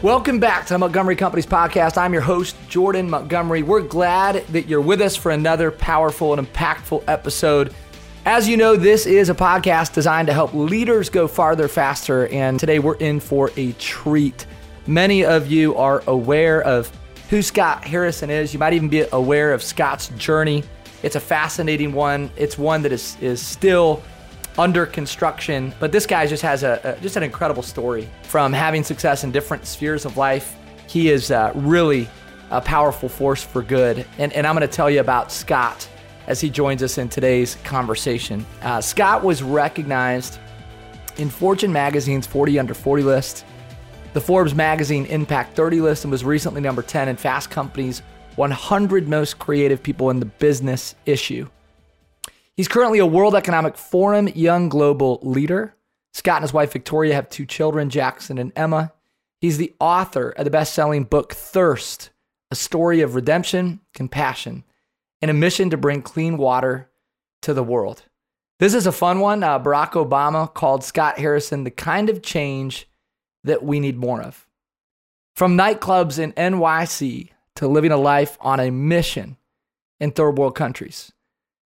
Welcome back to Montgomery Companies Podcast. I'm your host, Jordan Montgomery. We're glad that you're with us for another powerful and impactful episode. As you know, this is a podcast designed to help leaders go farther, faster, and today we're in for a treat. Many of you are aware of who Scott Harrison is. You might even be aware of Scott's journey. It's a fascinating one. It's one that is still under construction, but this guy just has an incredible story from having success in different spheres of life. He is really a powerful force for good, and I'm going to tell you about Scott as he joins us in today's conversation. Scott was recognized in Fortune Magazine's 40 Under 40 list, the Forbes Magazine Impact 30 list, and was recently number 10 in Fast Company's 100 Most Creative People in the Business issue. He's currently a World Economic Forum Young Global Leader. Scott and his wife, Victoria, have two children, Jackson and Emma. He's the author of the best-selling book, Thirst, A Story of Redemption, Compassion, and a mission to bring clean water to the world. This is a fun one. Barack Obama called Scott Harrison the kind of change that we need more of. From nightclubs in NYC to living a life on a mission in third world countries.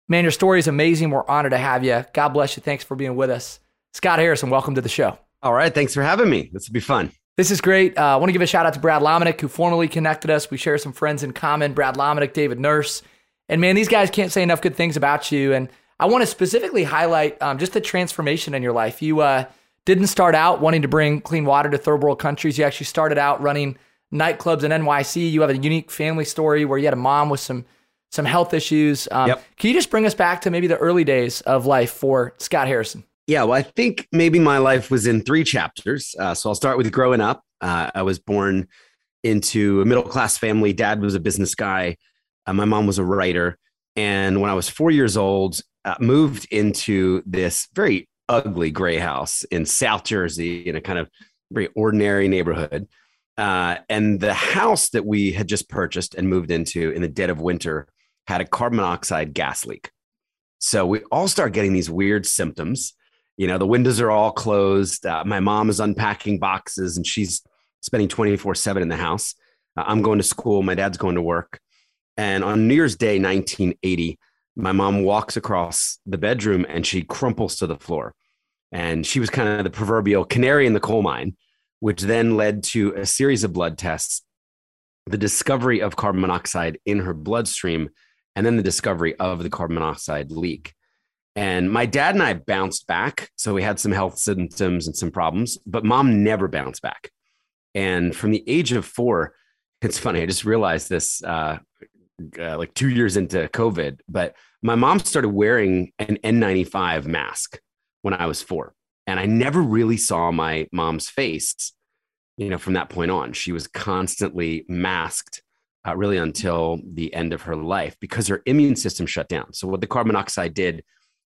Man, your story is amazing. We're honored to have you. God bless you. Thanks for being with us. Scott Harrison, welcome to the show. All right. Thanks for having me. This will be fun. This is great. I want to give a shout out to Brad Lominick, who formerly connected us. We share some friends in common, Brad Lominick, David Nurse. And man, these guys can't say enough good things about you. And I want to specifically highlight just the transformation in your life. You didn't start out wanting to bring clean water to third world countries. You actually started out running nightclubs in NYC. You have a unique family story where you had a mom with some health issues. Can you just bring us back to maybe the early days of life for Scott Harrison? Yeah, well, I think maybe my life was in three chapters. So I'll start with growing up. I was born into a middle-class family. Dad was a business guy. My mom was a writer. And when I was 4 years old, moved into this very ugly gray house in South Jersey in a kind of very ordinary neighborhood. And the house that we had just purchased and moved into in the dead of winter had a carbon monoxide gas leak. So we all start getting these weird symptoms. You know, the windows are all closed. My mom is unpacking boxes and she's spending 24/7 in the house. I'm going to school. My dad's going to work. And on New Year's Day, 1980, my mom walks across the bedroom and she crumples to the floor. And she was kind of the proverbial canary in the coal mine, which then led to a series of blood tests, the discovery of carbon monoxide in her bloodstream, and then the discovery of the carbon monoxide leak. And my dad and I bounced back. So we had some health symptoms and some problems, but mom never bounced back. And from the age of four, it's funny, I just realized this like 2 years into COVID, but my mom started wearing an N95 mask when I was four. And I never really saw my mom's face, you know, from that point on. She was constantly masked really until the end of her life because her immune system shut down. So what the carbon monoxide did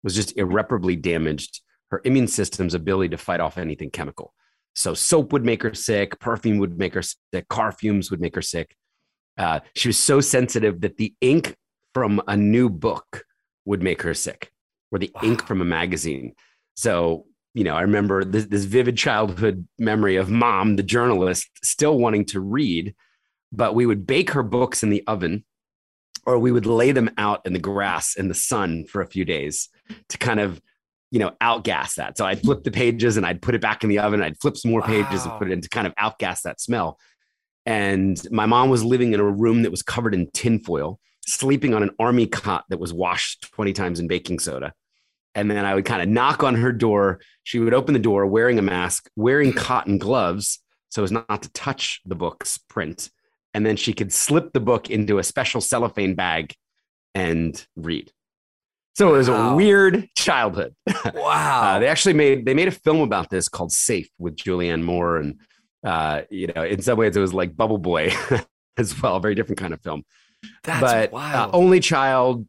was just irreparably damaged her immune system's ability to fight off anything chemical. So soap would make her sick, perfume would make her sick, car fumes would make her sick. She was so sensitive that the ink from a new book would make her sick, or the ink from a magazine. So, you know, I remember this vivid childhood memory of mom, the journalist, still wanting to read, but we would bake her books in the oven, or we would lay them out in the grass in the sun for a few days to kind of, you know, outgas that. So I'd flip the pages and I'd put it back in the oven. I'd flip some more pages and put it in to kind of outgas that smell. And my mom was living in a room that was covered in tinfoil, sleeping on an army cot that was washed 20 times in baking soda. And then I would kind of knock on her door. She would open the door wearing a mask, wearing cotton gloves so as not to touch the book's print. And then she could slip the book into a special cellophane bag and read. So it was a weird childhood. Wow. They actually made a film about this called Safe with Julianne Moore. And, you know, in some ways it was like Bubble Boy as well. Very different kind of film. But wild. Only child.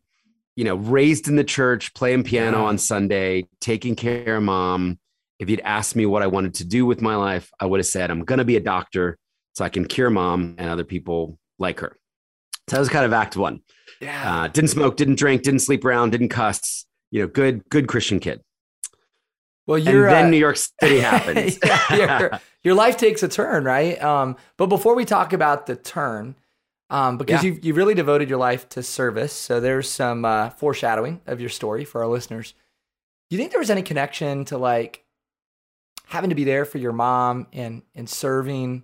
You know, raised in the church, playing piano on Sunday, taking care of mom. If you'd asked me what I wanted to do with my life, I would have said, I'm going to be a doctor so I can cure mom and other people like her. So that was kind of act one. Yeah. Didn't smoke, didn't drink, didn't sleep around, didn't cuss, you know, good Christian kid. Well, then New York City happens. Yeah, your life takes a turn, right? But before we talk about the turn, because you've really devoted your life to service, so there's some foreshadowing of your story for our listeners. Do you think there was any connection to like having to be there for your mom and serving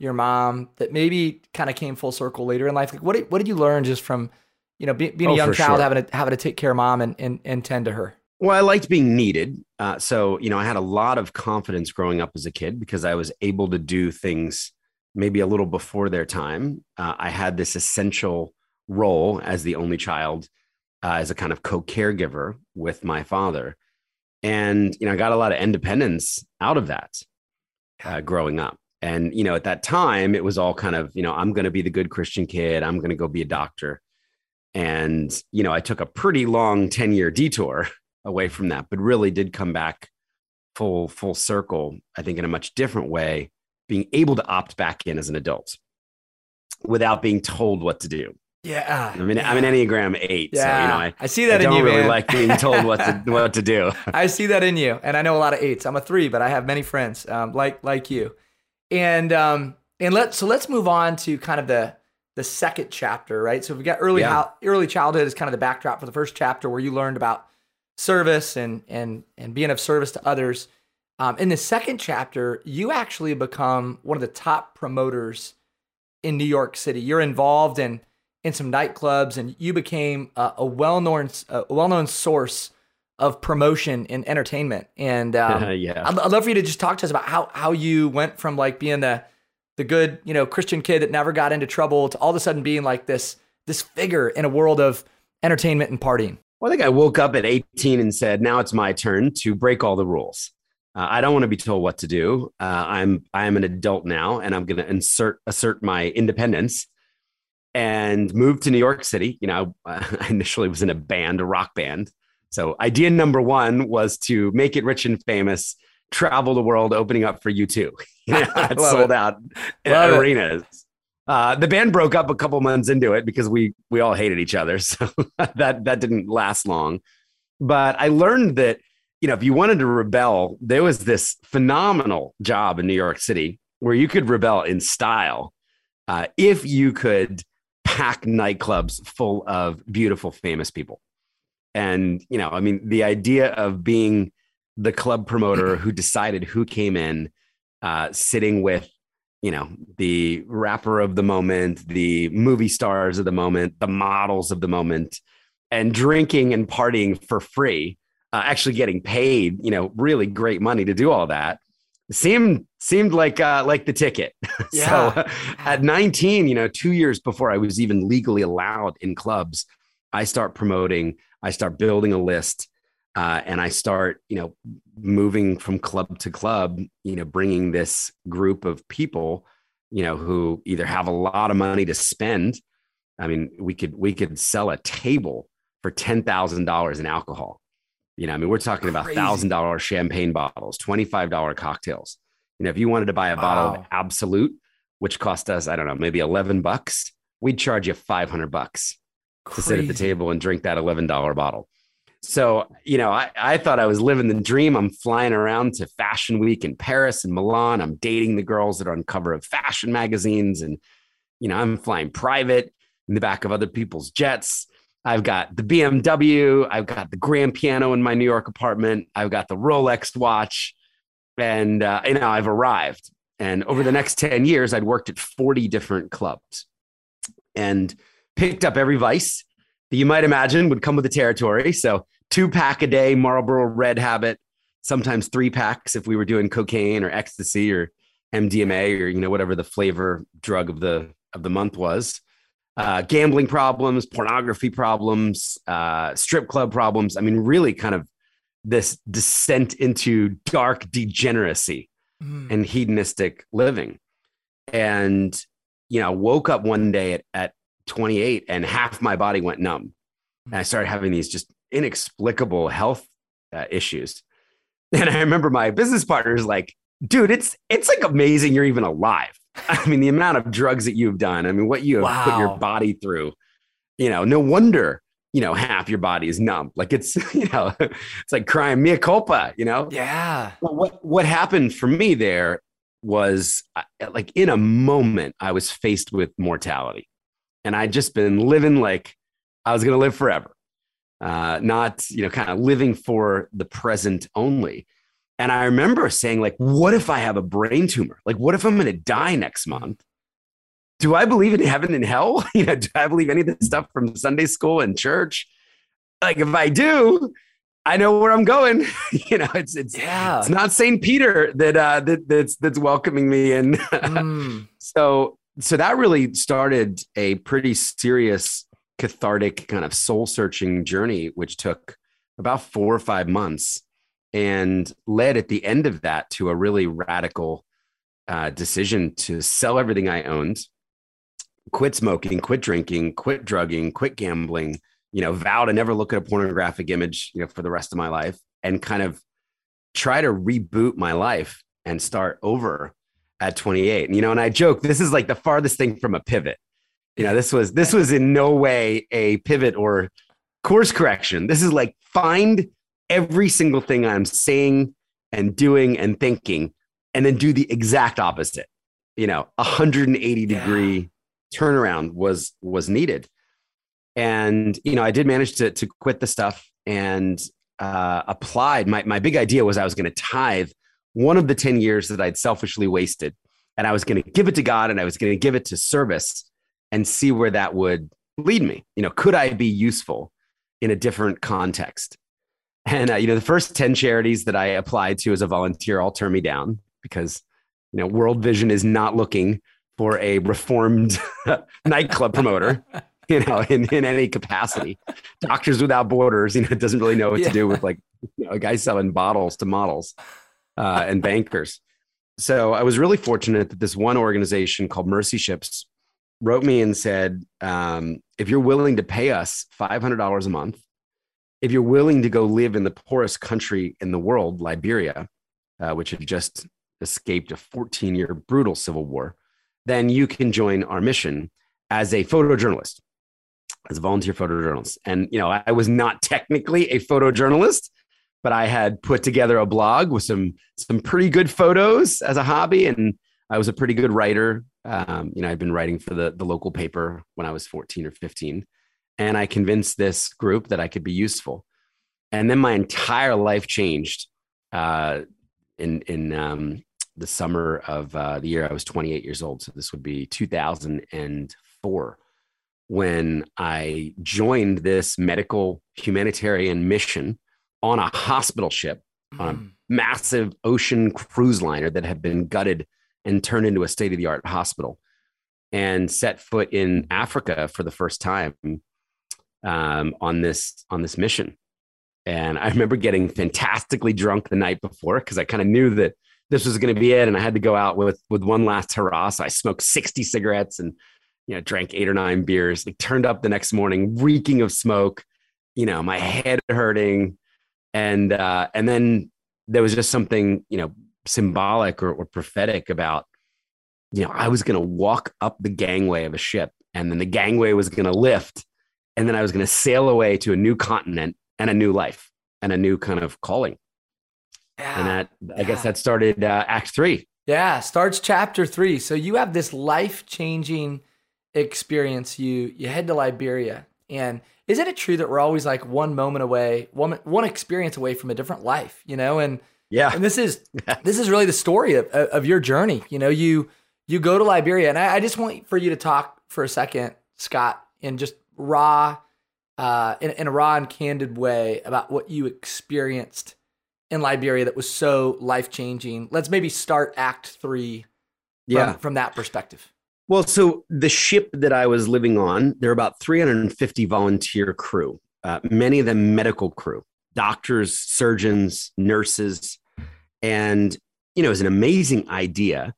your mom that maybe kind of came full circle later in life? Like, what did you learn just from being a young child, having to take care of mom and tend to her? Well, I liked being needed. So, I had a lot of confidence growing up as a kid because I was able to do things maybe a little before their time. I had this essential role as the only child, as a kind of co-caregiver with my father. And, I got a lot of independence out of that growing up. And, at that time, it was all kind of, I'm going to be the good Christian kid. I'm going to go be a doctor. And, I took a pretty long 10-year detour away from that, but really did come back full circle, I think, in a much different way, being able to opt back in as an adult without being told what to do. Yeah. I'm an Enneagram 8. Yeah. So, I see that in you. I don't really like being told what to do. I see that in you. And I know a lot of 8s. I'm a 3, but I have many friends like you. And let's move on to kind of the second chapter, right? So we've got early childhood is kind of the backdrop for the first chapter where you learned about service and being of service to others. In the second chapter, you actually become one of the top promoters in New York City. You're involved in some nightclubs, and you became a well-known source of promotion in entertainment. And I'd love for you to just talk to us about how you went from like being the good Christian kid that never got into trouble to all of a sudden being like this figure in a world of entertainment and partying. Well, I think I woke up at 18 and said, now it's my turn to break all the rules. I don't want to be told what to do. I'm an adult now, and I'm going to assert my independence and move to New York City. I initially was in a rock band. So idea number one was to make it rich and famous, travel the world, opening up for U2. It sold out arenas. The band broke up a couple months into it because we all hated each other. So that didn't last long. But I learned that, if you wanted to rebel, there was this phenomenal job in New York City where you could rebel in style if you could pack nightclubs full of beautiful, famous people. And, the idea of being the club promoter who decided who came in, sitting with, the rapper of the moment, the movie stars of the moment, the models of the moment, and drinking and partying for free. Actually getting paid, really great money to do all that seemed like the ticket. Yeah. So at 19, 2 years before I was even legally allowed in clubs, I start promoting, I start building a list, and I start, moving from club to club, bringing this group of people, who either have a lot of money to spend. I mean, we could sell a table for $10,000 in alcohol. We're talking about $1,000 champagne bottles, $25 cocktails. If you wanted to buy a bottle of Absolute, which cost us, I don't know, maybe $11, we'd charge you $500 to sit at the table and drink that $11 bottle. So, I thought I was living the dream. I'm flying around to Fashion Week in Paris and Milan. I'm dating the girls that are on cover of fashion magazines. And, I'm flying private in the back of other people's jets. I've got the BMW, I've got the grand piano in my New York apartment, I've got the Rolex watch, and I've arrived. And over the next 10 years, I'd worked at 40 different clubs and picked up every vice that you might imagine would come with the territory. So 2-pack a day, Marlboro Red habit, sometimes 3-packs if we were doing cocaine or ecstasy or MDMA or, whatever the flavor drug of the month was. Gambling problems, pornography problems, strip club problems. Really kind of this descent into dark degeneracy and hedonistic living. And, woke up one day at 28 and half my body went numb. And I started having these just inexplicable health issues. And I remember my business partner's like, dude, it's like amazing you're even alive. The amount of drugs that you've done, what you have put your body through, no wonder you know, half your body is numb. Like it's, you know, it's like crying mea culpa, you know? Yeah. But what happened for me there was like in a moment, I was faced with mortality and I'd just been living like I was going to live forever. Not, you know, kind of living for the present only. And I remember saying like, what if I have a brain tumor? Like, what if I'm going to die next month? Do I believe in heaven and hell? You know, do I believe any of this stuff from Sunday school and church? Like if I do, I know where I'm going. You know, it's not St. Peter that's welcoming me in. So that really started a pretty serious cathartic kind of soul searching journey, which took about 4 or 5 months and led at the end of that to a really radical decision to sell everything I owned, quit smoking, quit drinking, quit drugging, quit gambling, you know, vow to never look at a pornographic image, you know, for the rest of my life, and kind of try to reboot my life and start over at 28. And, you know, and I joke, this is like the farthest thing from a pivot. You know, this was in no way a pivot or course correction. This is like find every single thing I'm saying and doing and thinking, and then do the exact opposite. You know, 180 degree turnaround was needed. And, you know, I did manage to quit the stuff and applied. My big idea was I was going to tithe one of the 10 years that I'd selfishly wasted, and I was going to give it to God, and I was going to give it to service and see where that would lead me. You know, could I be useful in a different context? And, you know, the first 10 charities that I applied to as a volunteer all turned me down because, you know, World Vision is not looking for a reformed nightclub promoter, you know, in any capacity. Doctors Without Borders, you know, doesn't really know what to do with, like, you know, a guy selling bottles to models and bankers. So I was really fortunate that this one organization called Mercy Ships wrote me and said, if you're willing to pay us $500 a month, if you're willing to go live in the poorest country in the world, Liberia, which had just escaped a 14-year brutal civil war, then you can join our mission as a photojournalist, as a volunteer photojournalist. And, you know, I was not technically a photojournalist, but I had put together a blog with some pretty good photos as a hobby. And I was a pretty good writer. You know, I'd been writing for the local paper when I was 14 or 15, and I convinced this group that I could be useful. And then my entire life changed in the summer of the year I was 28 years old. So this would be 2004 when I joined this medical humanitarian mission on a hospital ship on a massive ocean cruise liner that had been gutted and turned into a state-of-the-art hospital, and set foot in Africa for the first time on this mission. And I remember getting fantastically drunk the night before because I kind of knew that this was going to be it, and I had to go out with one last hurrah. So I smoked 60 cigarettes and, you know, drank 8 or 9 beers. Like, turned up the next morning reeking of smoke, you know, my head hurting, and then there was just something, you know, symbolic or prophetic about, you know, I was going to walk up the gangway of a ship, and then the gangway was going to lift, and then I was going to sail away to a new continent and a new life and a new kind of calling. Yeah, and that, I guess that started Act 3. Yeah. Starts chapter 3. So you have this life-changing experience. You head to Liberia, and isn't it true that we're always like one moment away, one experience away from a different life, you know? And this is really the story of your journey. You know, you go to Liberia, and I just want for you to talk for a second, Scott, in just in a raw and candid way about what you experienced in Liberia that was so life-changing. Let's maybe start Act 3 from that perspective. Well, so the ship that I was living on, there are about 350 volunteer crew, many of them medical crew, doctors, surgeons, nurses. And, you know, it was an amazing idea.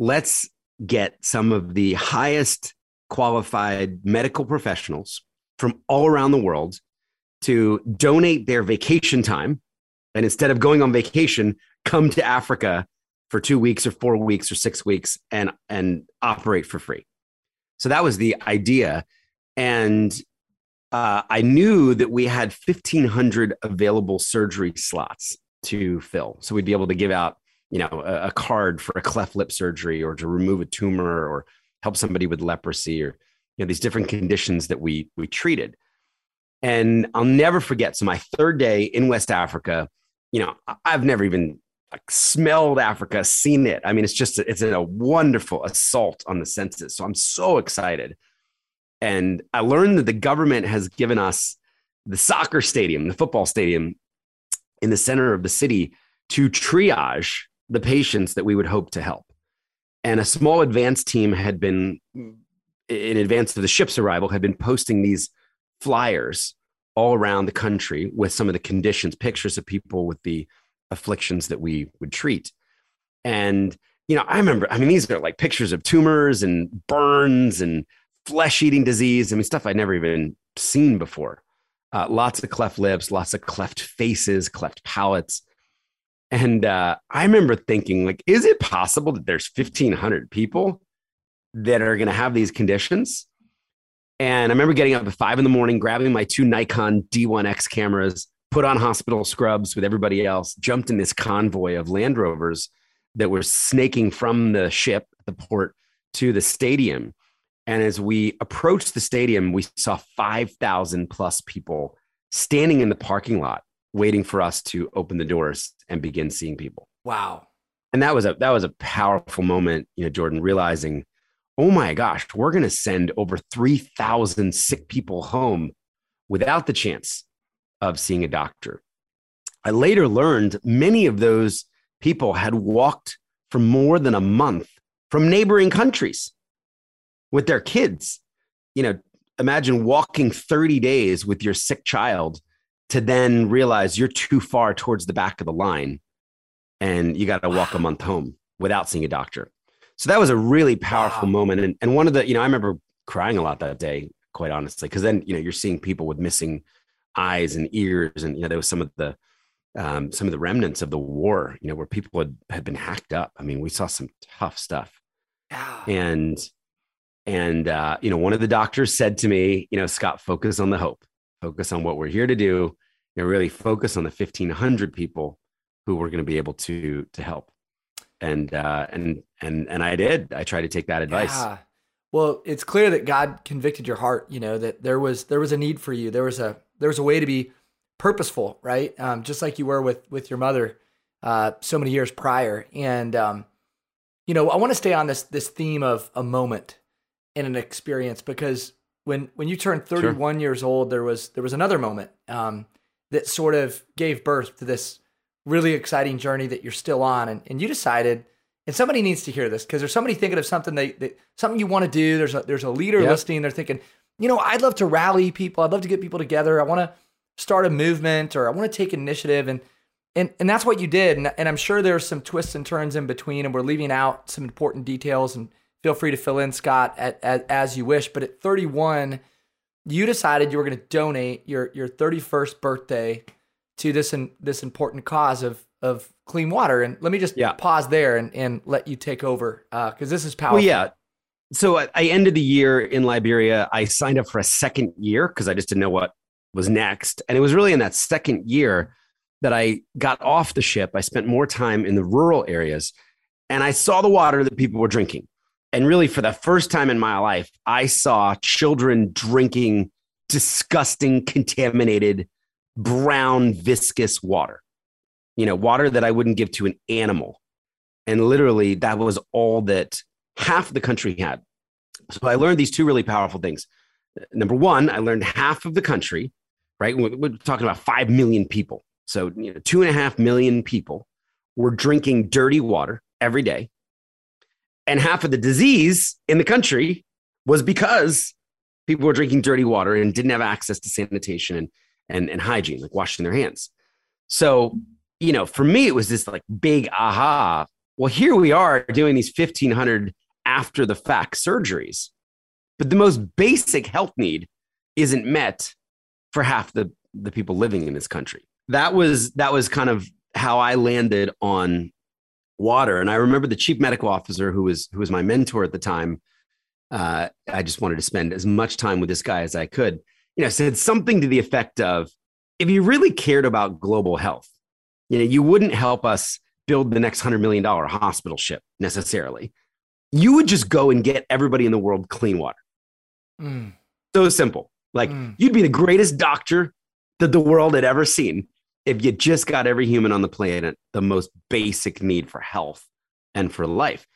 Let's get some of the highest qualified medical professionals from all around the world to donate their vacation time. And instead of going on vacation, come to Africa for 2 weeks or 4 weeks or 6 weeks and operate for free. So that was the idea. And I knew that we had 1,500 available surgery slots to fill. So we'd be able to give out, you know, a card for a cleft lip surgery or to remove a tumor or help somebody with leprosy or, you know, these different conditions that we treated. And I'll never forget. So my third day in West Africa, you know, I've never even smelled Africa, seen it. I mean, it's just, it's a wonderful assault on the senses. So I'm so excited. And I learned that the government has given us the soccer stadium, the football stadium in the center of the city to triage the patients that we would hope to help. And a small advance team had been, in advance of the ship's arrival, had been posting these flyers all around the country with some of the conditions, pictures of people with the afflictions that we would treat. And, you know, I remember, I mean, these are like pictures of tumors and burns and flesh-eating disease. I mean, stuff I'd never even seen before. Lots of cleft lips, lots of cleft faces, cleft palates. And I remember thinking, like, is it possible that there's 1,500 people that are going to have these conditions? And I remember getting up at 5 a.m, grabbing my two Nikon D1X cameras, put on hospital scrubs with everybody else, jumped in this convoy of Land Rovers that were snaking from the ship, the port, to the stadium. And as we approached the stadium, we saw 5,000 plus people standing in the parking lot, waiting for us to open the doors and begin seeing people. Wow. And that was a powerful moment, you know, Jordan, realizing, oh my gosh, we're going to send over 3,000 sick people home without the chance of seeing a doctor. I later learned many of those people had walked for more than a month from neighboring countries with their kids. You know, imagine walking 30 days with your sick child to then realize you're too far towards the back of the line and you got to walk a month home without seeing a doctor. So that was a really powerful moment. And one of the, you know, I remember crying a lot that day, quite honestly, because then, you know, you're seeing people with missing eyes and ears. And, you know, there was some of the remnants of the war, you know, where people had been hacked up. I mean, we saw some tough stuff. And you know, one of the doctors said to me, you know, Scott, focus on the hope. Focus on what we're here to do, and really focus on the 1,500 people who we're going to be able to help. And I did. I tried to take that advice. Yeah. Well, it's clear that God convicted your heart. You know, that there was a need for you. There was a way to be purposeful, right? Just like you were with your mother so many years prior. And you know, I want to stay on this theme of a moment and an experience, because when you turned 31 sure. years old, there was another moment that sort of gave birth to this really exciting journey that you're still on. And you decided, and somebody needs to hear this, because there's somebody thinking of something something you want to do. There's a leader yep. listening. They're thinking, you know, I'd love to rally people. I'd love to get people together. I want to start a movement, or I want to take initiative. And that's what you did. And I'm sure there's some twists and turns in between, and we're leaving out some important details, and feel free to fill in, Scott, as you wish. But at 31, you decided you were going to donate your 31st birthday to this important cause of clean water. And let me just pause there and let you take over, because this is powerful. Well, yeah. So I ended the year in Liberia. I signed up for a second year because I just didn't know what was next. And it was really in that second year that I got off the ship. I spent more time in the rural areas, and I saw the water that people were drinking. And really, for the first time in my life, I saw children drinking disgusting, contaminated, brown, viscous water, you know, water that I wouldn't give to an animal. And literally, that was all that half the country had. So I learned these two really powerful things. Number one, I learned half of the country, right? We're talking about 5 million people. So, you know, 2.5 million people were drinking dirty water every day. And half of the disease in the country was because people were drinking dirty water and didn't have access to sanitation and hygiene, like washing their hands. So, you know, for me, it was this like big aha. Well, here we are doing these 1,500 after the fact surgeries, but the most basic health need isn't met for half the people living in this country. That was kind of how I landed on water. And I remember the chief medical officer who was my mentor at the time. I just wanted to spend as much time with this guy as I could. you know, said something to the effect of, if you really cared about global health, you know, you wouldn't help us build the next $100 million hospital ship necessarily. You would just go and get everybody in the world clean water. Mm. So simple. Like you'd be the greatest doctor that the world had ever seen if you just got every human on the planet the most basic need for health and for life.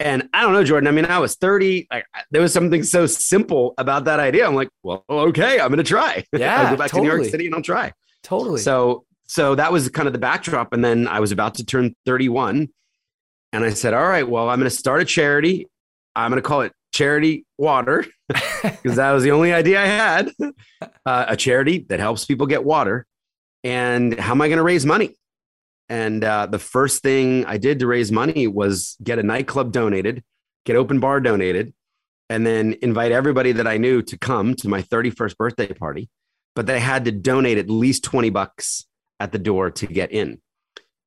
And I don't know, Jordan, I mean, I was 30. There was something so simple about that idea. I'm like, well, okay, I'm going to try. Yeah, I'll go back to New York City and I'll try. Totally. So that was kind of the backdrop. And then I was about to turn 31 and I said, all right, well, I'm going to start a charity. I'm going to call it Charity Water because that was the only idea I had. A charity that helps people get water. And how am I going to raise money? And the first thing I did to raise money was get a nightclub donated, get open bar donated, and then invite everybody that I knew to come to my 31st birthday party. But they had to donate at least $20 at the door to get in.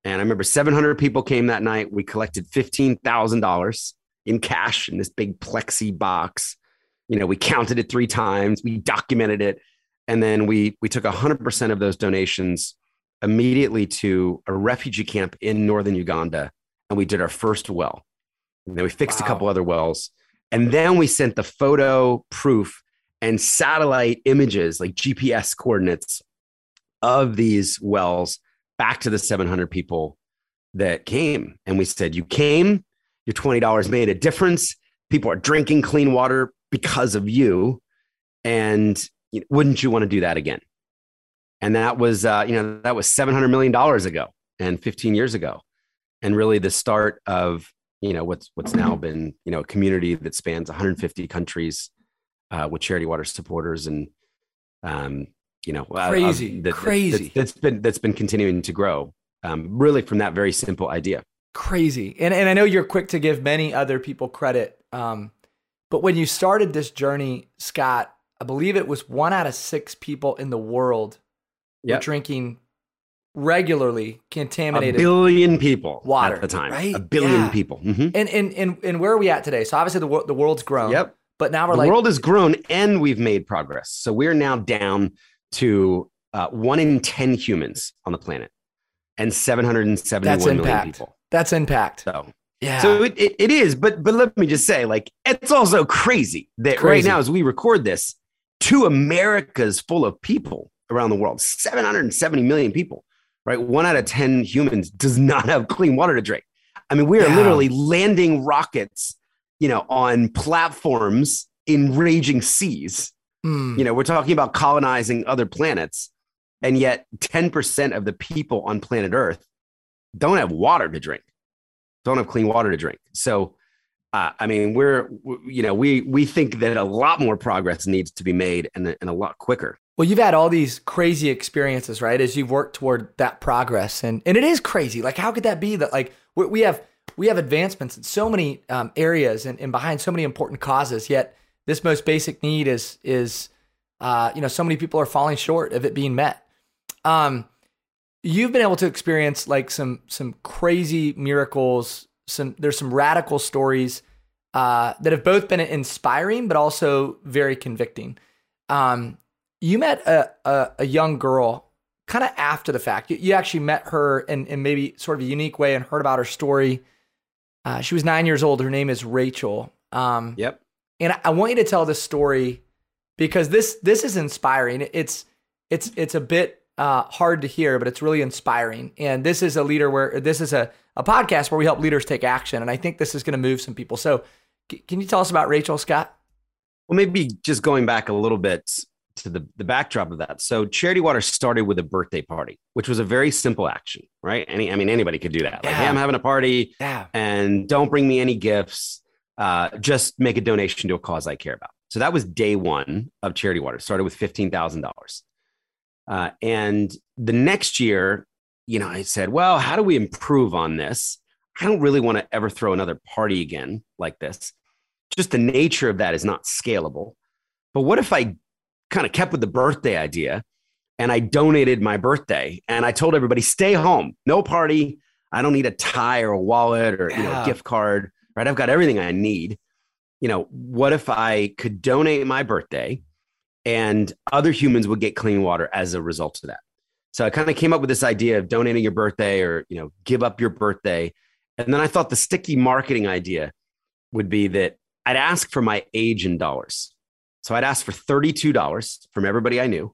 And I remember 700 people came that night. We collected $15,000 in cash in this big plexi box. You know, we counted it 3 times. We documented it. And then we took 100% of those donations immediately to a refugee camp in northern Uganda, and we did our first well. And then we fixed a couple other wells, and then we sent the photo proof and satellite images, like GPS coordinates, of these wells back to the 700 people that came. And we said, you came, your $20 made a difference. People are drinking clean water because of you, and wouldn't you want to do that again? And that was, that was $700 million ago and 15 years ago. And really the start of, what's now been, a community that spans 150 countries with Charity Water supporters. And, crazy. That's been continuing to grow really from that very simple idea. Crazy. And I know you're quick to give many other people credit. But when you started this journey, Scott, I believe it was 1 out of 6 people in the world Yep. drinking regularly contaminated water. 1 billion people water, at the time. Right? 1 billion yeah. people. Mm-hmm. And where are we at today? So obviously the world's grown. Yep. But now the world has grown and we've made progress. So we're now down to 1 in 10 humans on the planet and 771 million people. That's impact. So yeah. So it is. But let me just say, it's also crazy that right now as we record this, 2 Americas full of people around the world, 770 million people, right? 1 out of 10 humans does not have clean water to drink. I mean, we are literally landing rockets, on platforms in raging seas. Mm. We're talking about colonizing other planets, and yet 10% of the people on planet Earth don't have water to drink, don't have clean water to drink. So, we think that a lot more progress needs to be made and a lot quicker. Well, you've had all these crazy experiences, right? As you've worked toward that progress, and it is crazy. Like, how could that be? That we have advancements in so many areas and behind so many important causes. Yet this most basic need is so many people are falling short of it being met. You've been able to experience some crazy miracles. There's some radical stories that have both been inspiring but also very convicting. You met a young girl kind of after the fact. You actually met her in maybe sort of a unique way and heard about her story. She was 9 years old. Her name is Rachel. Yep. And I want you to tell this story because this is inspiring. It's a bit hard to hear, but it's really inspiring. And this is a podcast where we help leaders take action. And I think this is going to move some people. So can you tell us about Rachel, Scott? Well, maybe just going back a little bit to the backdrop of that. So Charity Water started with a birthday party, which was a very simple action, right? Anybody could do that. Like, hey, I'm having a party and don't bring me any gifts. Just make a donation to a cause I care about. So that was day one of Charity Water. It started with $15,000. And the next year, I said, well, how do we improve on this? I don't really want to ever throw another party again like this. Just the nature of that is not scalable. But what if I kind of kept with the birthday idea and I donated my birthday and I told everybody, stay home, no party. I don't need a tie or a wallet or a gift card, right? I've got everything I need. What if I could donate my birthday and other humans would get clean water as a result of that. So I kind of came up with this idea of donating your birthday, or, you know, give up your birthday. And then I thought the sticky marketing idea would be that I'd ask for my age in dollars. So I'd ask for $32 from everybody I knew.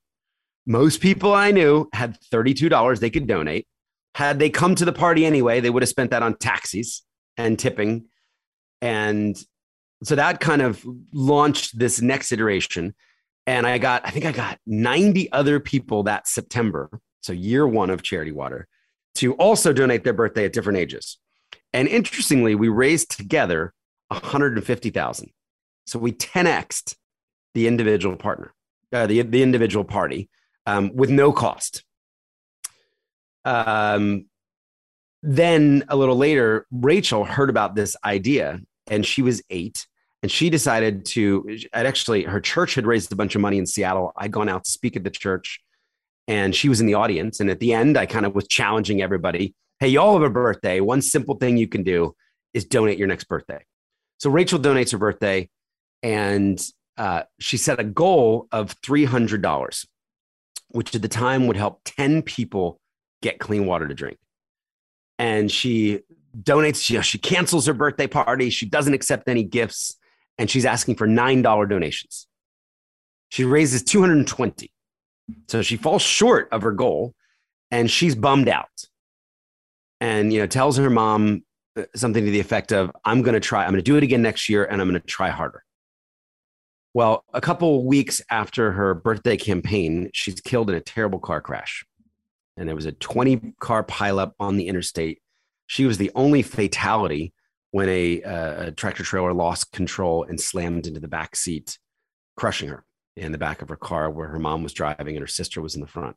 Most people I knew had $32 they could donate. Had they come to the party anyway, they would have spent that on taxis and tipping. And so that kind of launched this next iteration. And I think I got 90 other people that September, so year one of Charity Water, to also donate their birthday at different ages. And interestingly, we raised together $150,000. So we 10x'd the individual partner, the individual party, with no cost. Then a little later, Rachel heard about this idea, and she was 8, and she decided to, her church had raised a bunch of money in Seattle. I'd gone out to speak at the church, and she was in the audience. And at the end, I kind of was challenging everybody. Hey, y'all have a birthday. One simple thing you can do is donate your next birthday. So Rachel donates her birthday, and she set a goal of $300, which at the time would help 10 people get clean water to drink. And she donates, you know, she cancels her birthday party. She doesn't accept any gifts, and she's asking for $9 donations. She raises 220. So she falls short of her goal, and she's bummed out. And, you know, tells her mom something to the effect of, I'm going to do it again next year, and I'm going to try harder. Well, a couple weeks after her birthday campaign, she's killed in a terrible car crash. And there was a 20-car pileup on the interstate. She was the only fatality when a tractor trailer lost control and slammed into the back seat, crushing her in the back of her car where her mom was driving and her sister was in the front.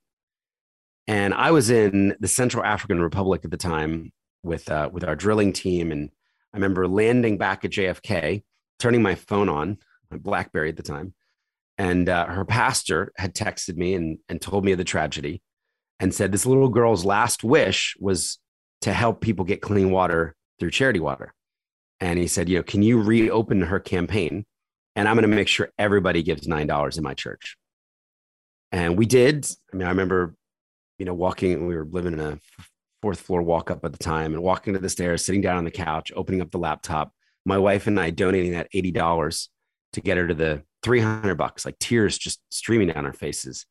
And I was in the Central African Republic at the time with our drilling team. And I remember landing back at JFK, turning my phone on, my BlackBerry at the time. And her pastor had texted me and told me of the tragedy, and said this little girl's last wish was to help people get clean water through Charity Water. And he said, you know, can you reopen her campaign? And I'm going to make sure everybody gives $9 in my church. And we did. I mean, I remember, you know, walking, we were living in a 4th floor walk up at the time, and walking to the stairs, sitting down on the couch, opening up the laptop, my wife and I donating that $80 to get her to the $300, like tears just streaming down our faces.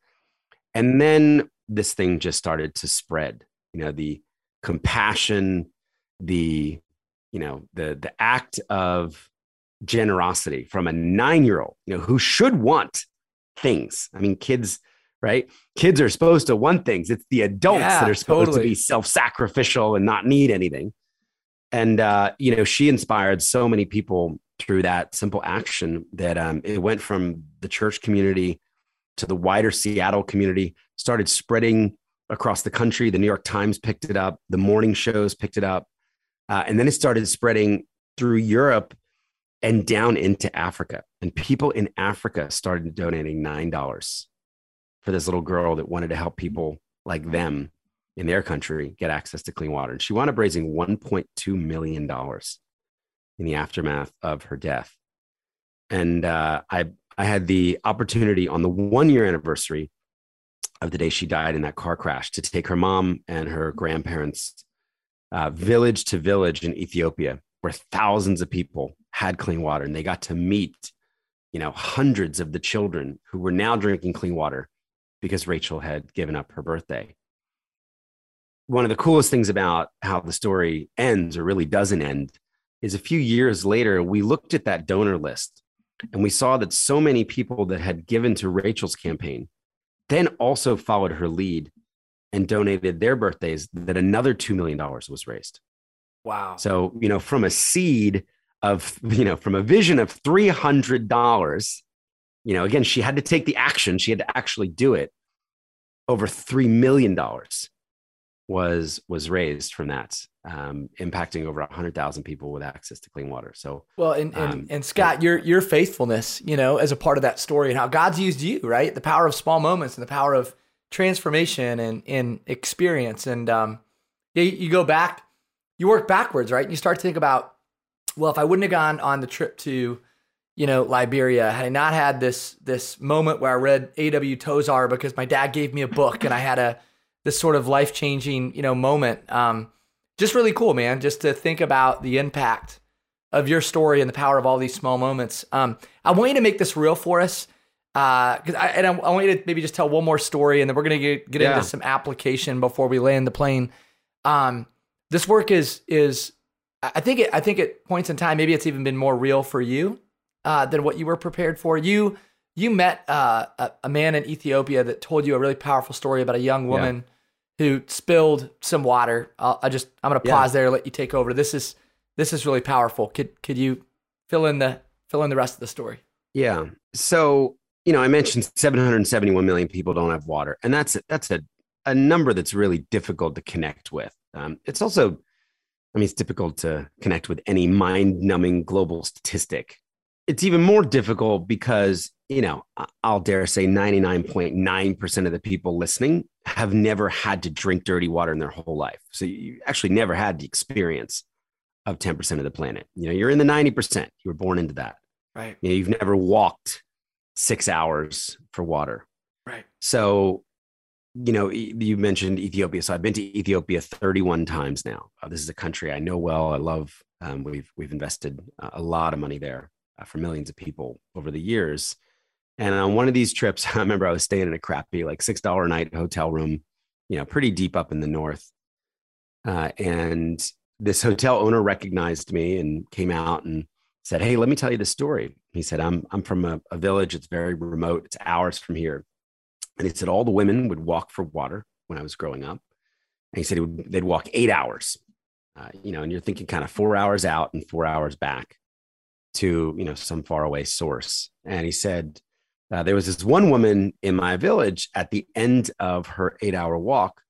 And then this thing just started to spread, you know, the compassion, the, you know, the act of generosity from a 9-year-old, you know, who should want things. I mean, kids, right? Kids are supposed to want things. It's the adults that are supposed to be self-sacrificial and not need anything. And, you know, she inspired so many people through that simple action that it went from the church community to the wider Seattle community, started spreading across the country. The New York Times picked it up. The morning shows picked it up. And then it started spreading through Europe and down into Africa. And people in Africa started donating $9 for this little girl that wanted to help people like them in their country get access to clean water. And she wound up raising $1.2 million in the aftermath of her death. And I had the opportunity on the 1-year anniversary of the day she died in that car crash to take her mom and her grandparents village to village in Ethiopia, where thousands of people had clean water, and they got to meet, you know, hundreds of the children who were now drinking clean water because Rachel had given up her birthday. One of the coolest things about how the story ends, or really doesn't end, is a few years later, we looked at that donor list, and we saw that so many people that had given to Rachel's campaign then also followed her lead and donated their birthdays, that another $2 million was raised. Wow. So, you know, from a seed of, you know, from a vision of $300, you know, again, she had to take the action. She had to actually do it. Over $3 million was raised from that, impacting over 100,000 people with access to clean water. So, well, and Scott, your faithfulness, you know, as a part of that story, and how God's used you, right? The power of small moments and the power of transformation and experience. And, you go back, you work backwards, right? And you start to think about, well, if I wouldn't have gone on the trip to you know, Liberia, had I not had this moment where I read A.W. Tozer because my dad gave me a book and I had this sort of life-changing, you know, moment. Just really cool, man, just to think about the impact of your story and the power of all these small moments. I want you to make this real for us. I want you to maybe just tell one more story, and then we're going to get into some application before we land the plane. This work is I think at points in time, maybe it's even been more real for you than what you were prepared for. You met a man in Ethiopia that told you a really powerful story about a young woman who spilled some water. I'm going to pause there and let you take over. This is really powerful. Could you fill in the rest of the story? Yeah. So, you know, I mentioned 771 million people don't have water, and that's a number that's really difficult to connect with. It's also, I mean, it's difficult to connect with any mind-numbing global statistic. It's even more difficult because, you know, I'll dare say 99.9% of the people listening have never had to drink dirty water in their whole life. So you actually never had the experience of 10% of the planet. You know, you're in the 90%. You were born into that. Right. You know, you've never walked 6 hours for water. Right. So, you know, you mentioned Ethiopia. So I've been to Ethiopia 31 times now. This is a country I know well. I love, we've invested a lot of money there for millions of people over the years. And on one of these trips, I remember I was staying in a crappy, like $6 a night hotel room, you know, pretty deep up in the north. And this hotel owner recognized me and came out and said, "Hey, let me tell you the story." He said, I'm from a village. It's very remote. It's hours from here. And he said, all the women would walk for water when I was growing up. And he said they'd walk 8 hours, you know, and you're thinking kind of 4 hours out and 4 hours back to, you know, some faraway source. And he said, there was this one woman in my village at the end of her 8-hour walk,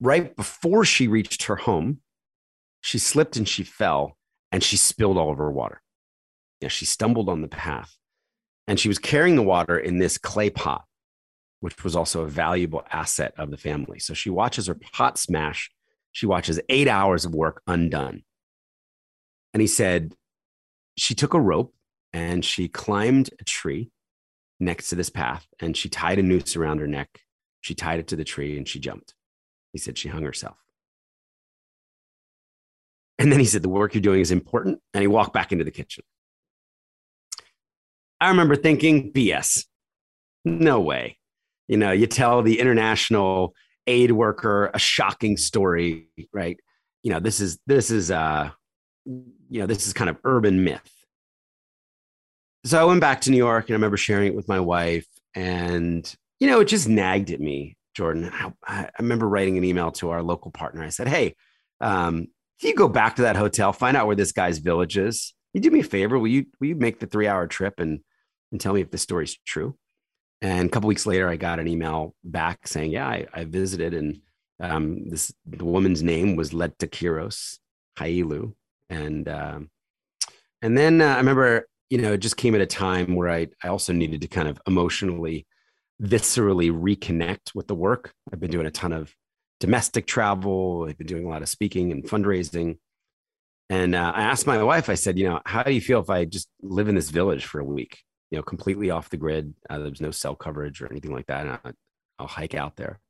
right before she reached her home, she slipped and she fell and she spilled all of her water. You know, she stumbled on the path and she was carrying the water in this clay pot, which was also a valuable asset of the family. So she watches her pot smash. She watches 8 hours of work undone. And he said, she took a rope and she climbed a tree next to this path and she tied a noose around her neck. She tied it to the tree and she jumped. He said, she hung herself. And then he said, the work you're doing is important. And he walked back into the kitchen. I remember thinking, BS, no way. You know, you tell the international aid worker a shocking story, right? You know, this is kind of urban myth. So I went back to New York and I remember sharing it with my wife, and, you know, it just nagged at me, Jordan. I remember writing an email to our local partner. I said, "Hey, if you go back to that hotel, find out where this guy's village is. You do me a favor. Will you make the 3-hour trip and tell me if this story's true?" And a couple of weeks later, I got an email back saying, "Yeah, I visited, and the woman's name was Letakiros Hailu." And then I remember, you know, it just came at a time where I also needed to kind of emotionally, viscerally reconnect with the work. I've been doing a ton of domestic travel. I've been doing a lot of speaking and fundraising. And I asked my wife, I said, you know, how do you feel if I just live in this village for a week, you know, completely off the grid? There's no cell coverage or anything like that. And I'll hike out there.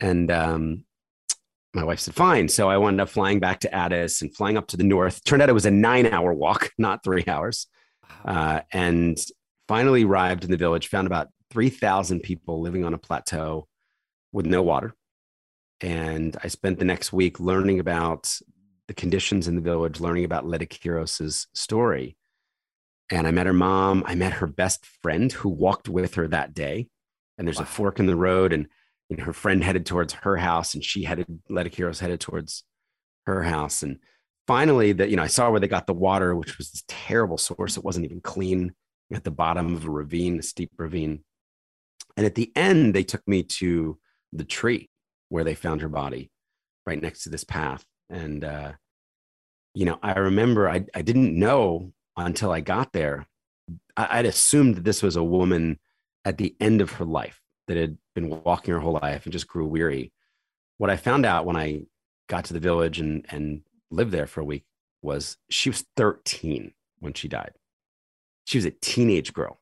And my wife said, fine. So I wound up flying back to Addis and flying up to the north. Turned out it was a 9-hour walk, not 3 hours. And finally arrived in the village, found about 3,000 people living on a plateau with no water. And I spent the next week learning about the conditions in the village, learning about Letakiros's story. And I met her mom. I met her best friend who walked with her that day. And there's a fork in the road, and you know, her friend headed towards her house and Letakiros headed towards her house. And finally, that, you know, I saw where they got the water, which was this terrible source. It wasn't even clean, at the bottom of a ravine, a steep ravine. And at the end, they took me to the tree where they found her body, right next to this path. And, you know, I remember I didn't know until I got there. I'd assumed that this was a woman at the end of her life that had been walking her whole life and just grew weary. What I found out when I got to the village and lived there for a week was she was 13 when she died. she was a teenage girl.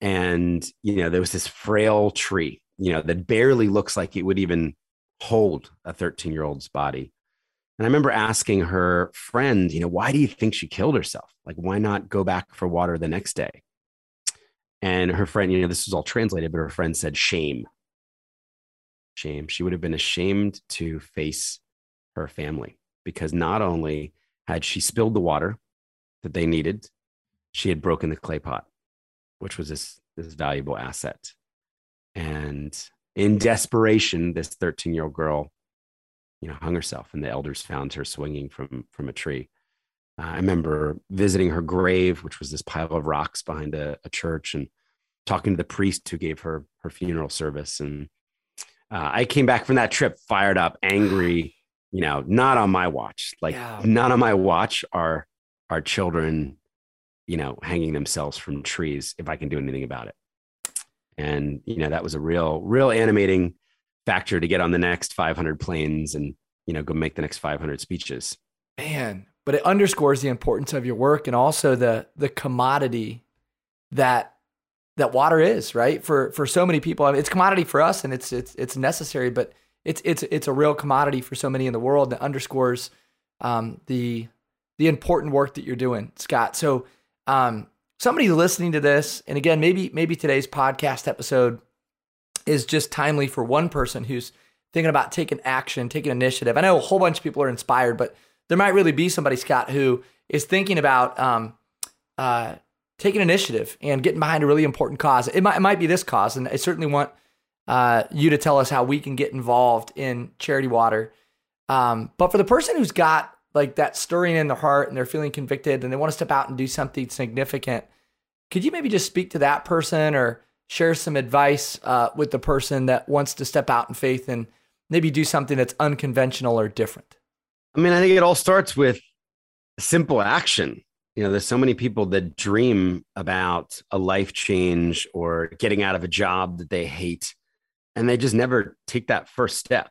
And, you know, there was this frail tree, you know, that barely looks like it would even hold a 13-year-old's body. And I remember asking her friend, you know, why do you think she killed herself? Like, why not go back for water the next day? And her friend, you know, this was all translated, but her friend said, shame. Shame. She would have been ashamed to face her family because not only had she spilled the water that they needed, she had broken the clay pot, which was this valuable asset. And in desperation, this 13-year-old girl, you know, hung herself, and the elders found her swinging from a tree. I remember visiting her grave, which was this pile of rocks behind a church, and talking to the priest who gave her funeral service. And I came back from that trip fired up, angry, you know, not on my watch. Like, yeah. Not on my watch are our children, you know, hanging themselves from trees if I can do anything about it. And, you know, that was a real animating factor to get on the next 500 planes and, you know, go make the next 500 speeches. Man, but it underscores the importance of your work and also the commodity that water is, right? For so many people. I mean, it's commodity for us and it's necessary, but it's a real commodity for so many in the world that underscores the important work that you're doing, Scott. So, somebody listening to this, and again, maybe today's podcast episode is just timely for one person who's thinking about taking action, taking initiative. I know a whole bunch of people are inspired, but there might really be somebody, Scott, who is thinking about taking initiative and getting behind a really important cause. It might be this cause, and I certainly want you to tell us how we can get involved in Charity Water. But for the person who's got like that stirring in their heart and they're feeling convicted and they want to step out and do something significant, could you maybe just speak to that person or share some advice with the person that wants to step out in faith and maybe do something that's unconventional or different? I mean, I think it all starts with simple action. You know, there's so many people that dream about a life change or getting out of a job that they hate, and they just never take that first step.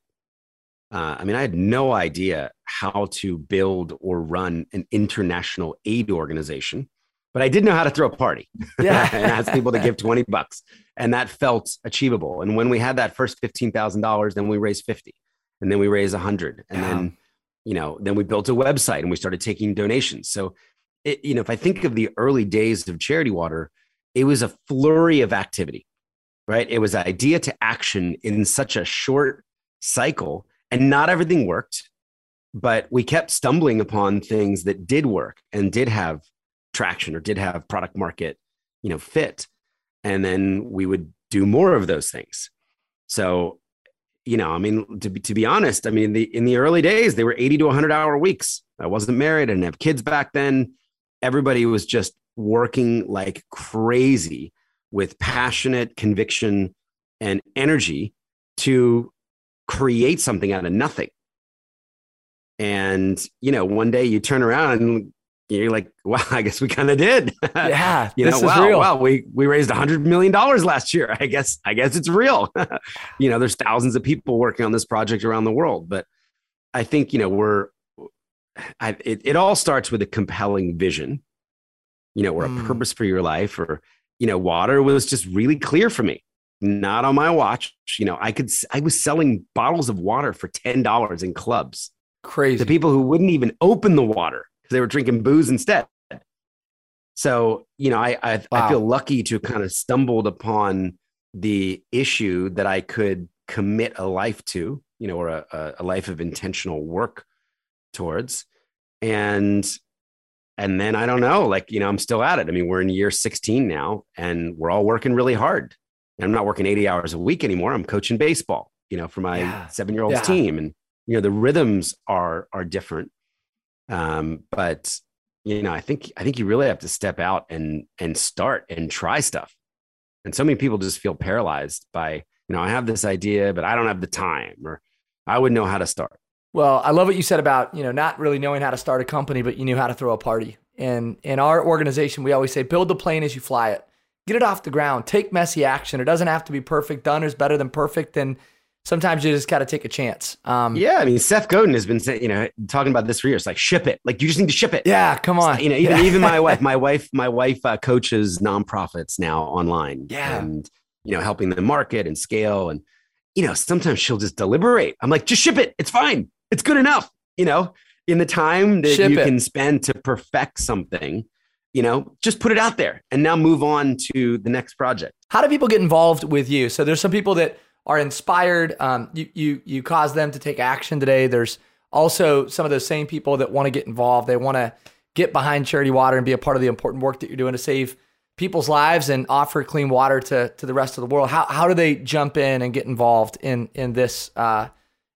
I mean, I had no idea how to build or run an international aid organization, but I did know how to throw a party, yeah. And ask people to give $20, and that felt achievable. And when we had that first $15,000, then we raised 50, and then we raised 100, and then, you know, then we built a website and we started taking donations. So, you know, if I think of the early days of Charity Water, it was a flurry of activity, right? It was idea to action in such a short cycle. And not everything worked, but we kept stumbling upon things that did work and did have traction or did have product market, you know, fit. And then we would do more of those things. So, you know, I mean, to be honest, I mean, in the early days, they were 80 to 100 hour weeks. I wasn't married. I didn't have kids back then. Everybody was just working like crazy with passionate conviction and energy to create something out of nothing. And, you know, one day you turn around and you're like, wow, I guess we kind of did. Yeah. You know, wow, we raised $100 million last year. I guess it's real. You know, there's thousands of people working on this project around the world, but I think, you know, it all starts with a compelling vision, you know, or a purpose for your life, or, you know, water was just really clear for me. Not on my watch. You know, I was selling bottles of water for $10 in clubs. Crazy. The people who wouldn't even open the water because they were drinking booze instead. So, you know, I feel lucky to kind of stumbled upon the issue that I could commit a life to, you know, or a life of intentional work towards. And then I don't know, like, you know, I'm still at it. I mean, we're in year 16 now and we're all working really hard. I'm not working 80 hours a week anymore. I'm coaching baseball, you know, for my 7-year-old's team. And, you know, the rhythms are different. But, you know, I think you really have to step out and start and try stuff. And so many people just feel paralyzed by, you know, I have this idea, but I don't have the time, or I wouldn't know how to start. Well, I love what you said about, you know, not really knowing how to start a company, but you knew how to throw a party. And in our organization, we always say, build the plane as you fly it. Get it off the ground. Take messy action. It doesn't have to be perfect. Done is better than perfect. And sometimes you just got to take a chance. Yeah. I mean, Seth Godin has been saying, you know, talking about this for years, like ship it, like you just need to ship it. Yeah. Come on. You know, even my wife coaches nonprofits now online and, you know, helping them market and scale. And, you know, sometimes she'll just deliberate. I'm like, just ship it. It's fine. It's good enough. You know, in the time that ship you it. Can spend to perfect something, you know, just put it out there and now move on to the next project. How do people get involved with you? So there's some people that are inspired. You cause them to take action today. There's also some of those same people that want to get involved. They want to get behind Charity Water and be a part of the important work that you're doing to save people's lives and offer clean water to the rest of the world. How do they jump in and get involved in this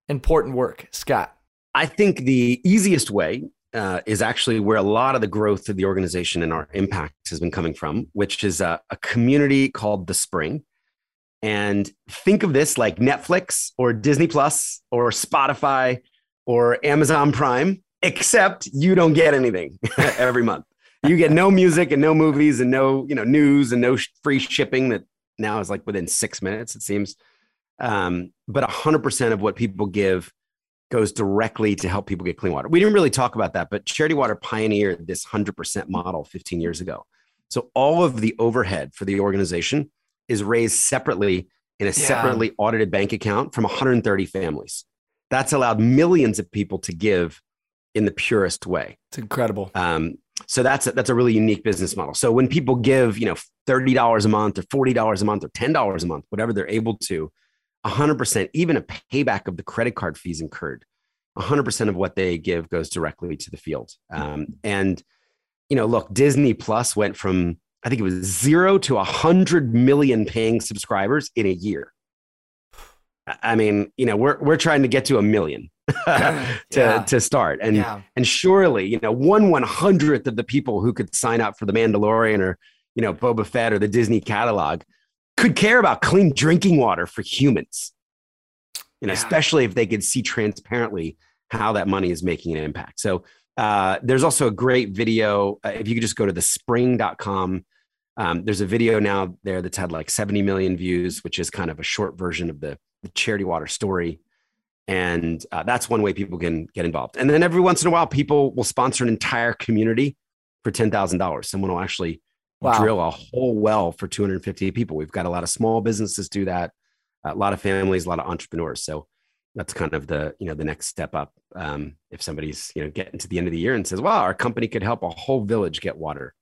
important work, Scott? I think the easiest way is actually where a lot of the growth of the organization and our impact has been coming from, which is a community called The Spring. And think of this like Netflix or Disney Plus or Spotify or Amazon Prime, except you don't get anything every month. You get no music and no movies and no, you know, news and no free shipping that now is like within 6 minutes, it seems. But 100% of what people give goes directly to help people get clean water. We didn't really talk about that, but Charity Water pioneered this 100% model 15 years ago. So all of the overhead for the organization is raised separately in a separately audited bank account from 130 families. That's allowed millions of people to give in the purest way. It's incredible. So that's a really unique business model. So when people give, you know, $30 a month or $40 a month or $10 a month, whatever they're able to, 100%, even a payback of the credit card fees incurred, 100% of what they give goes directly to the field. And, you know, look, Disney Plus went from, I think it was 0 to 100 million paying subscribers in a year. I mean, you know, we're trying to get to 1 million to start. And surely, you know, 1/100th of the people who could sign up for The Mandalorian or, you know, Boba Fett or the Disney catalog could care about clean drinking water for humans. You know, especially if they could see transparently how that money is making an impact. So there's also a great video. If you could just go to thespring.com, there's a video now there that's had like 70 million views, which is kind of a short version of the Charity Water story. And that's one way people can get involved. And then every once in a while, people will sponsor an entire community for $10,000. Someone will actually drill a whole well for 250 people. We've got a lot of small businesses do that, a lot of families, a lot of entrepreneurs. So that's kind of the, you know, the next step up. If somebody's, you know, getting to the end of the year and says, wow, our company could help a whole village get water.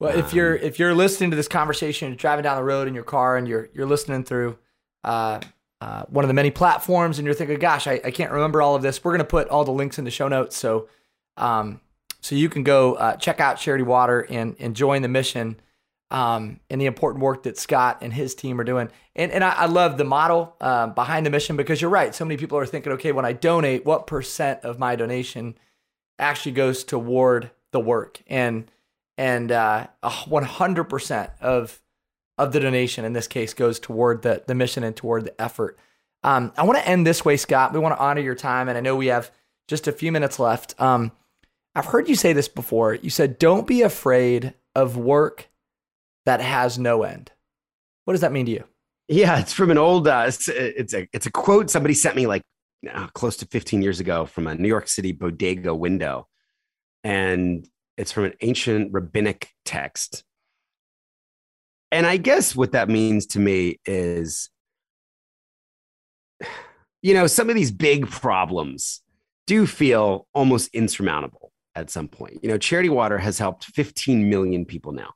Well, if you're listening to this conversation, you're driving down the road in your car and you're listening through one of the many platforms and you're thinking, gosh, I can't remember all of this. We're going to put all the links in the show notes. So, so you can go check out Charity Water and join the mission and the important work that Scott and his team are doing. And I love the model behind the mission, because you're right. So many people are thinking, okay, when I donate, what percent of my donation actually goes toward the work? And 100% of the donation in this case goes toward the mission and toward the effort. I want to end this way, Scott. We want to honor your time. And I know we have just a few minutes left. I've heard you say this before. You said, don't be afraid of work that has no end. What does that mean to you? Yeah, it's from an old, it's a quote somebody sent me like close to 15 years ago from a New York City bodega window. And it's from an ancient rabbinic text. And I guess what that means to me is, you know, some of these big problems do feel almost insurmountable at some point. You know, Charity Water has helped 15 million people now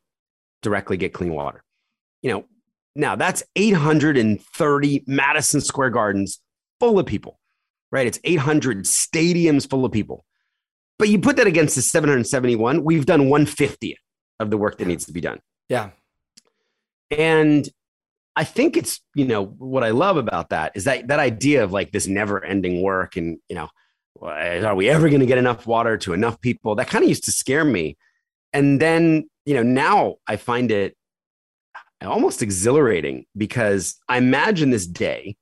directly get clean water. You know, now that's 830 Madison Square Gardens full of people, right? It's 800 stadiums full of people. But you put that against the 771, we've done 1/50 of the work that needs to be done. Yeah. And I think it's, you know, what I love about that is that idea of like this never ending work and, you know, are we ever going to get enough water to enough people? That kind of used to scare me. And then, you know, now I find it almost exhilarating, because I imagine this day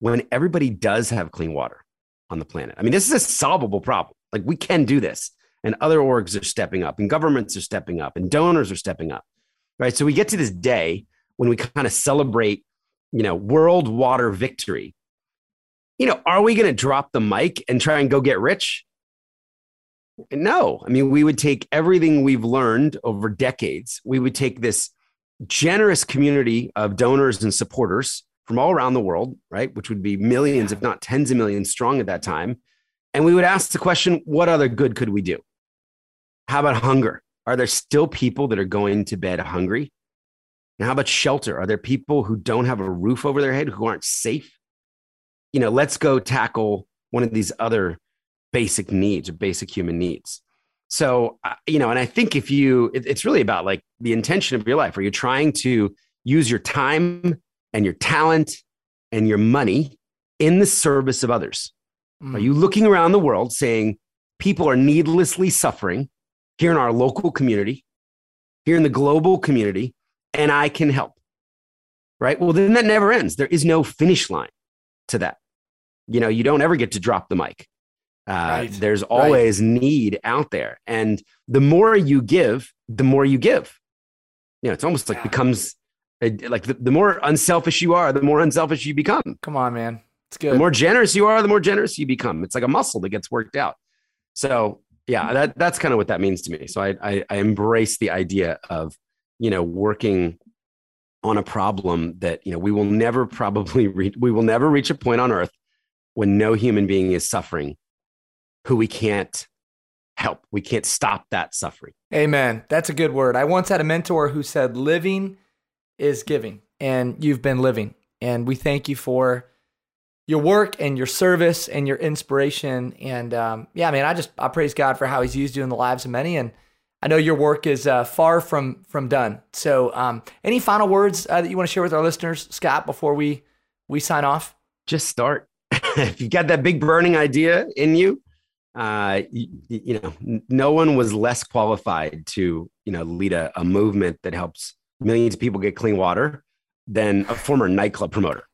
when everybody does have clean water on the planet. I mean, this is a solvable problem. Like, we can do this, and other orgs are stepping up, and governments are stepping up, and donors are stepping up, right? So we get to this day when we kind of celebrate, you know, world water victory. you know, are we going to drop the mic and try and go get rich? No. I mean, we would take everything we've learned over decades. We would take this generous community of donors and supporters from all around the world, right? Which would be millions, if not tens of millions strong at that time. And we would ask the question, what other good could we do? How about hunger? Are there still people that are going to bed hungry? And how about shelter? Are there people who don't have a roof over their head, who aren't safe? You know, let's go tackle one of these other basic needs or basic human needs. So, you know, and I think if you, it's really about like the intention of your life. Are you trying to use your time and your talent and your money in the service of others? Mm. Are you looking around the world saying people are needlessly suffering here in our local community, here in the global community, and I can help, right? Well, then that never ends. There is no finish line to that. You know, you don't ever get to drop the mic. Right. There's always need out there. And the more you give, the more you give. You know, it's almost like becomes like the more unselfish you are, the more unselfish you become. Come on, man. It's good. The more generous you are, the more generous you become. It's like a muscle that gets worked out. So yeah, that's kind of what that means to me. So I embrace the idea of, you know, working on a problem that, you know, we will never probably reach. We will never reach a point on earth when no human being is suffering who we can't help. We can't stop that suffering. Amen. That's a good word. I once had a mentor who said, living is giving, and you've been living. And we thank you for your work and your service and your inspiration. And yeah, man, I praise God for how he's used you in the lives of many. And I know your work is far from done. So any final words that you want to share with our listeners, Scott, before we sign off? Just start. If you've got that big burning idea in you, you know, no one was less qualified to, you know, lead a movement that helps millions of people get clean water than a former nightclub promoter.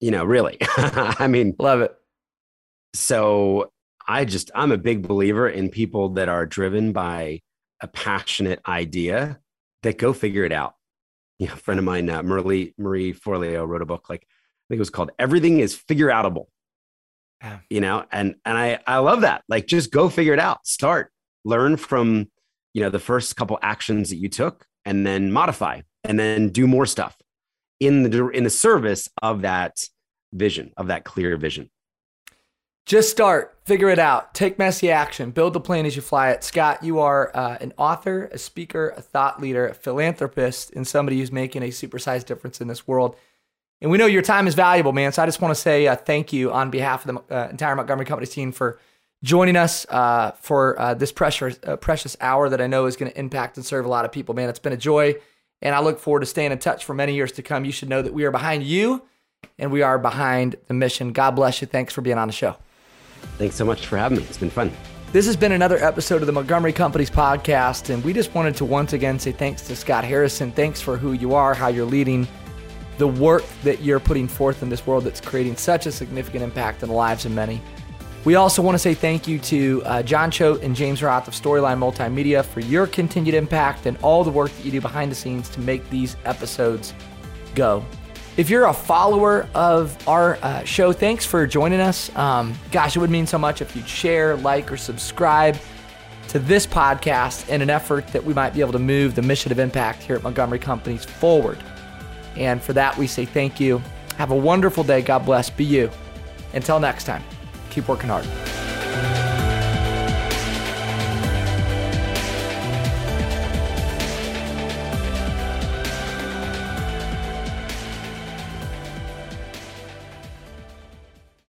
You know, really. I mean, love it. So I'm a big believer in people that are driven by a passionate idea that go figure it out. You know, a friend of mine, Marie Forleo, wrote a book, like, I think it was called Everything is Figure Outable. Yeah. You know, and I love that. Like, just go figure it out. Start, learn from, you know, the first couple actions that you took, and then modify, and then do more stuff in the service of that vision, of that clear vision. Just start, figure it out, take messy action, build the plane as you fly it. Scott, you are an author, a speaker, a thought leader, a philanthropist, and somebody who's making a supersized difference in this world. And we know your time is valuable, man. So I just want to say thank you on behalf of the entire Montgomery Company team for joining us for this precious hour that I know is going to impact and serve a lot of people, man. It's been a joy, and I look forward to staying in touch for many years to come. You should know that we are behind you, and we are behind the mission. God bless you. Thanks for being on the show. Thanks so much for having me. It's been fun. This has been another episode of the Montgomery Companies podcast, and we just wanted to once again say thanks to Scott Harrison. Thanks for who you are, how you're leading, the work that you're putting forth in this world that's creating such a significant impact in the lives of many. We also want to say thank you to John Choate and James Roth of Storyline Multimedia for your continued impact and all the work that you do behind the scenes to make these episodes go. If you're a follower of our show, thanks for joining us. Gosh, it would mean so much if you'd share, like, or subscribe to this podcast in an effort that we might be able to move the mission of impact here at Montgomery Companies forward. And for that, we say thank you. Have a wonderful day. God bless. Be you. Until next time, keep working hard.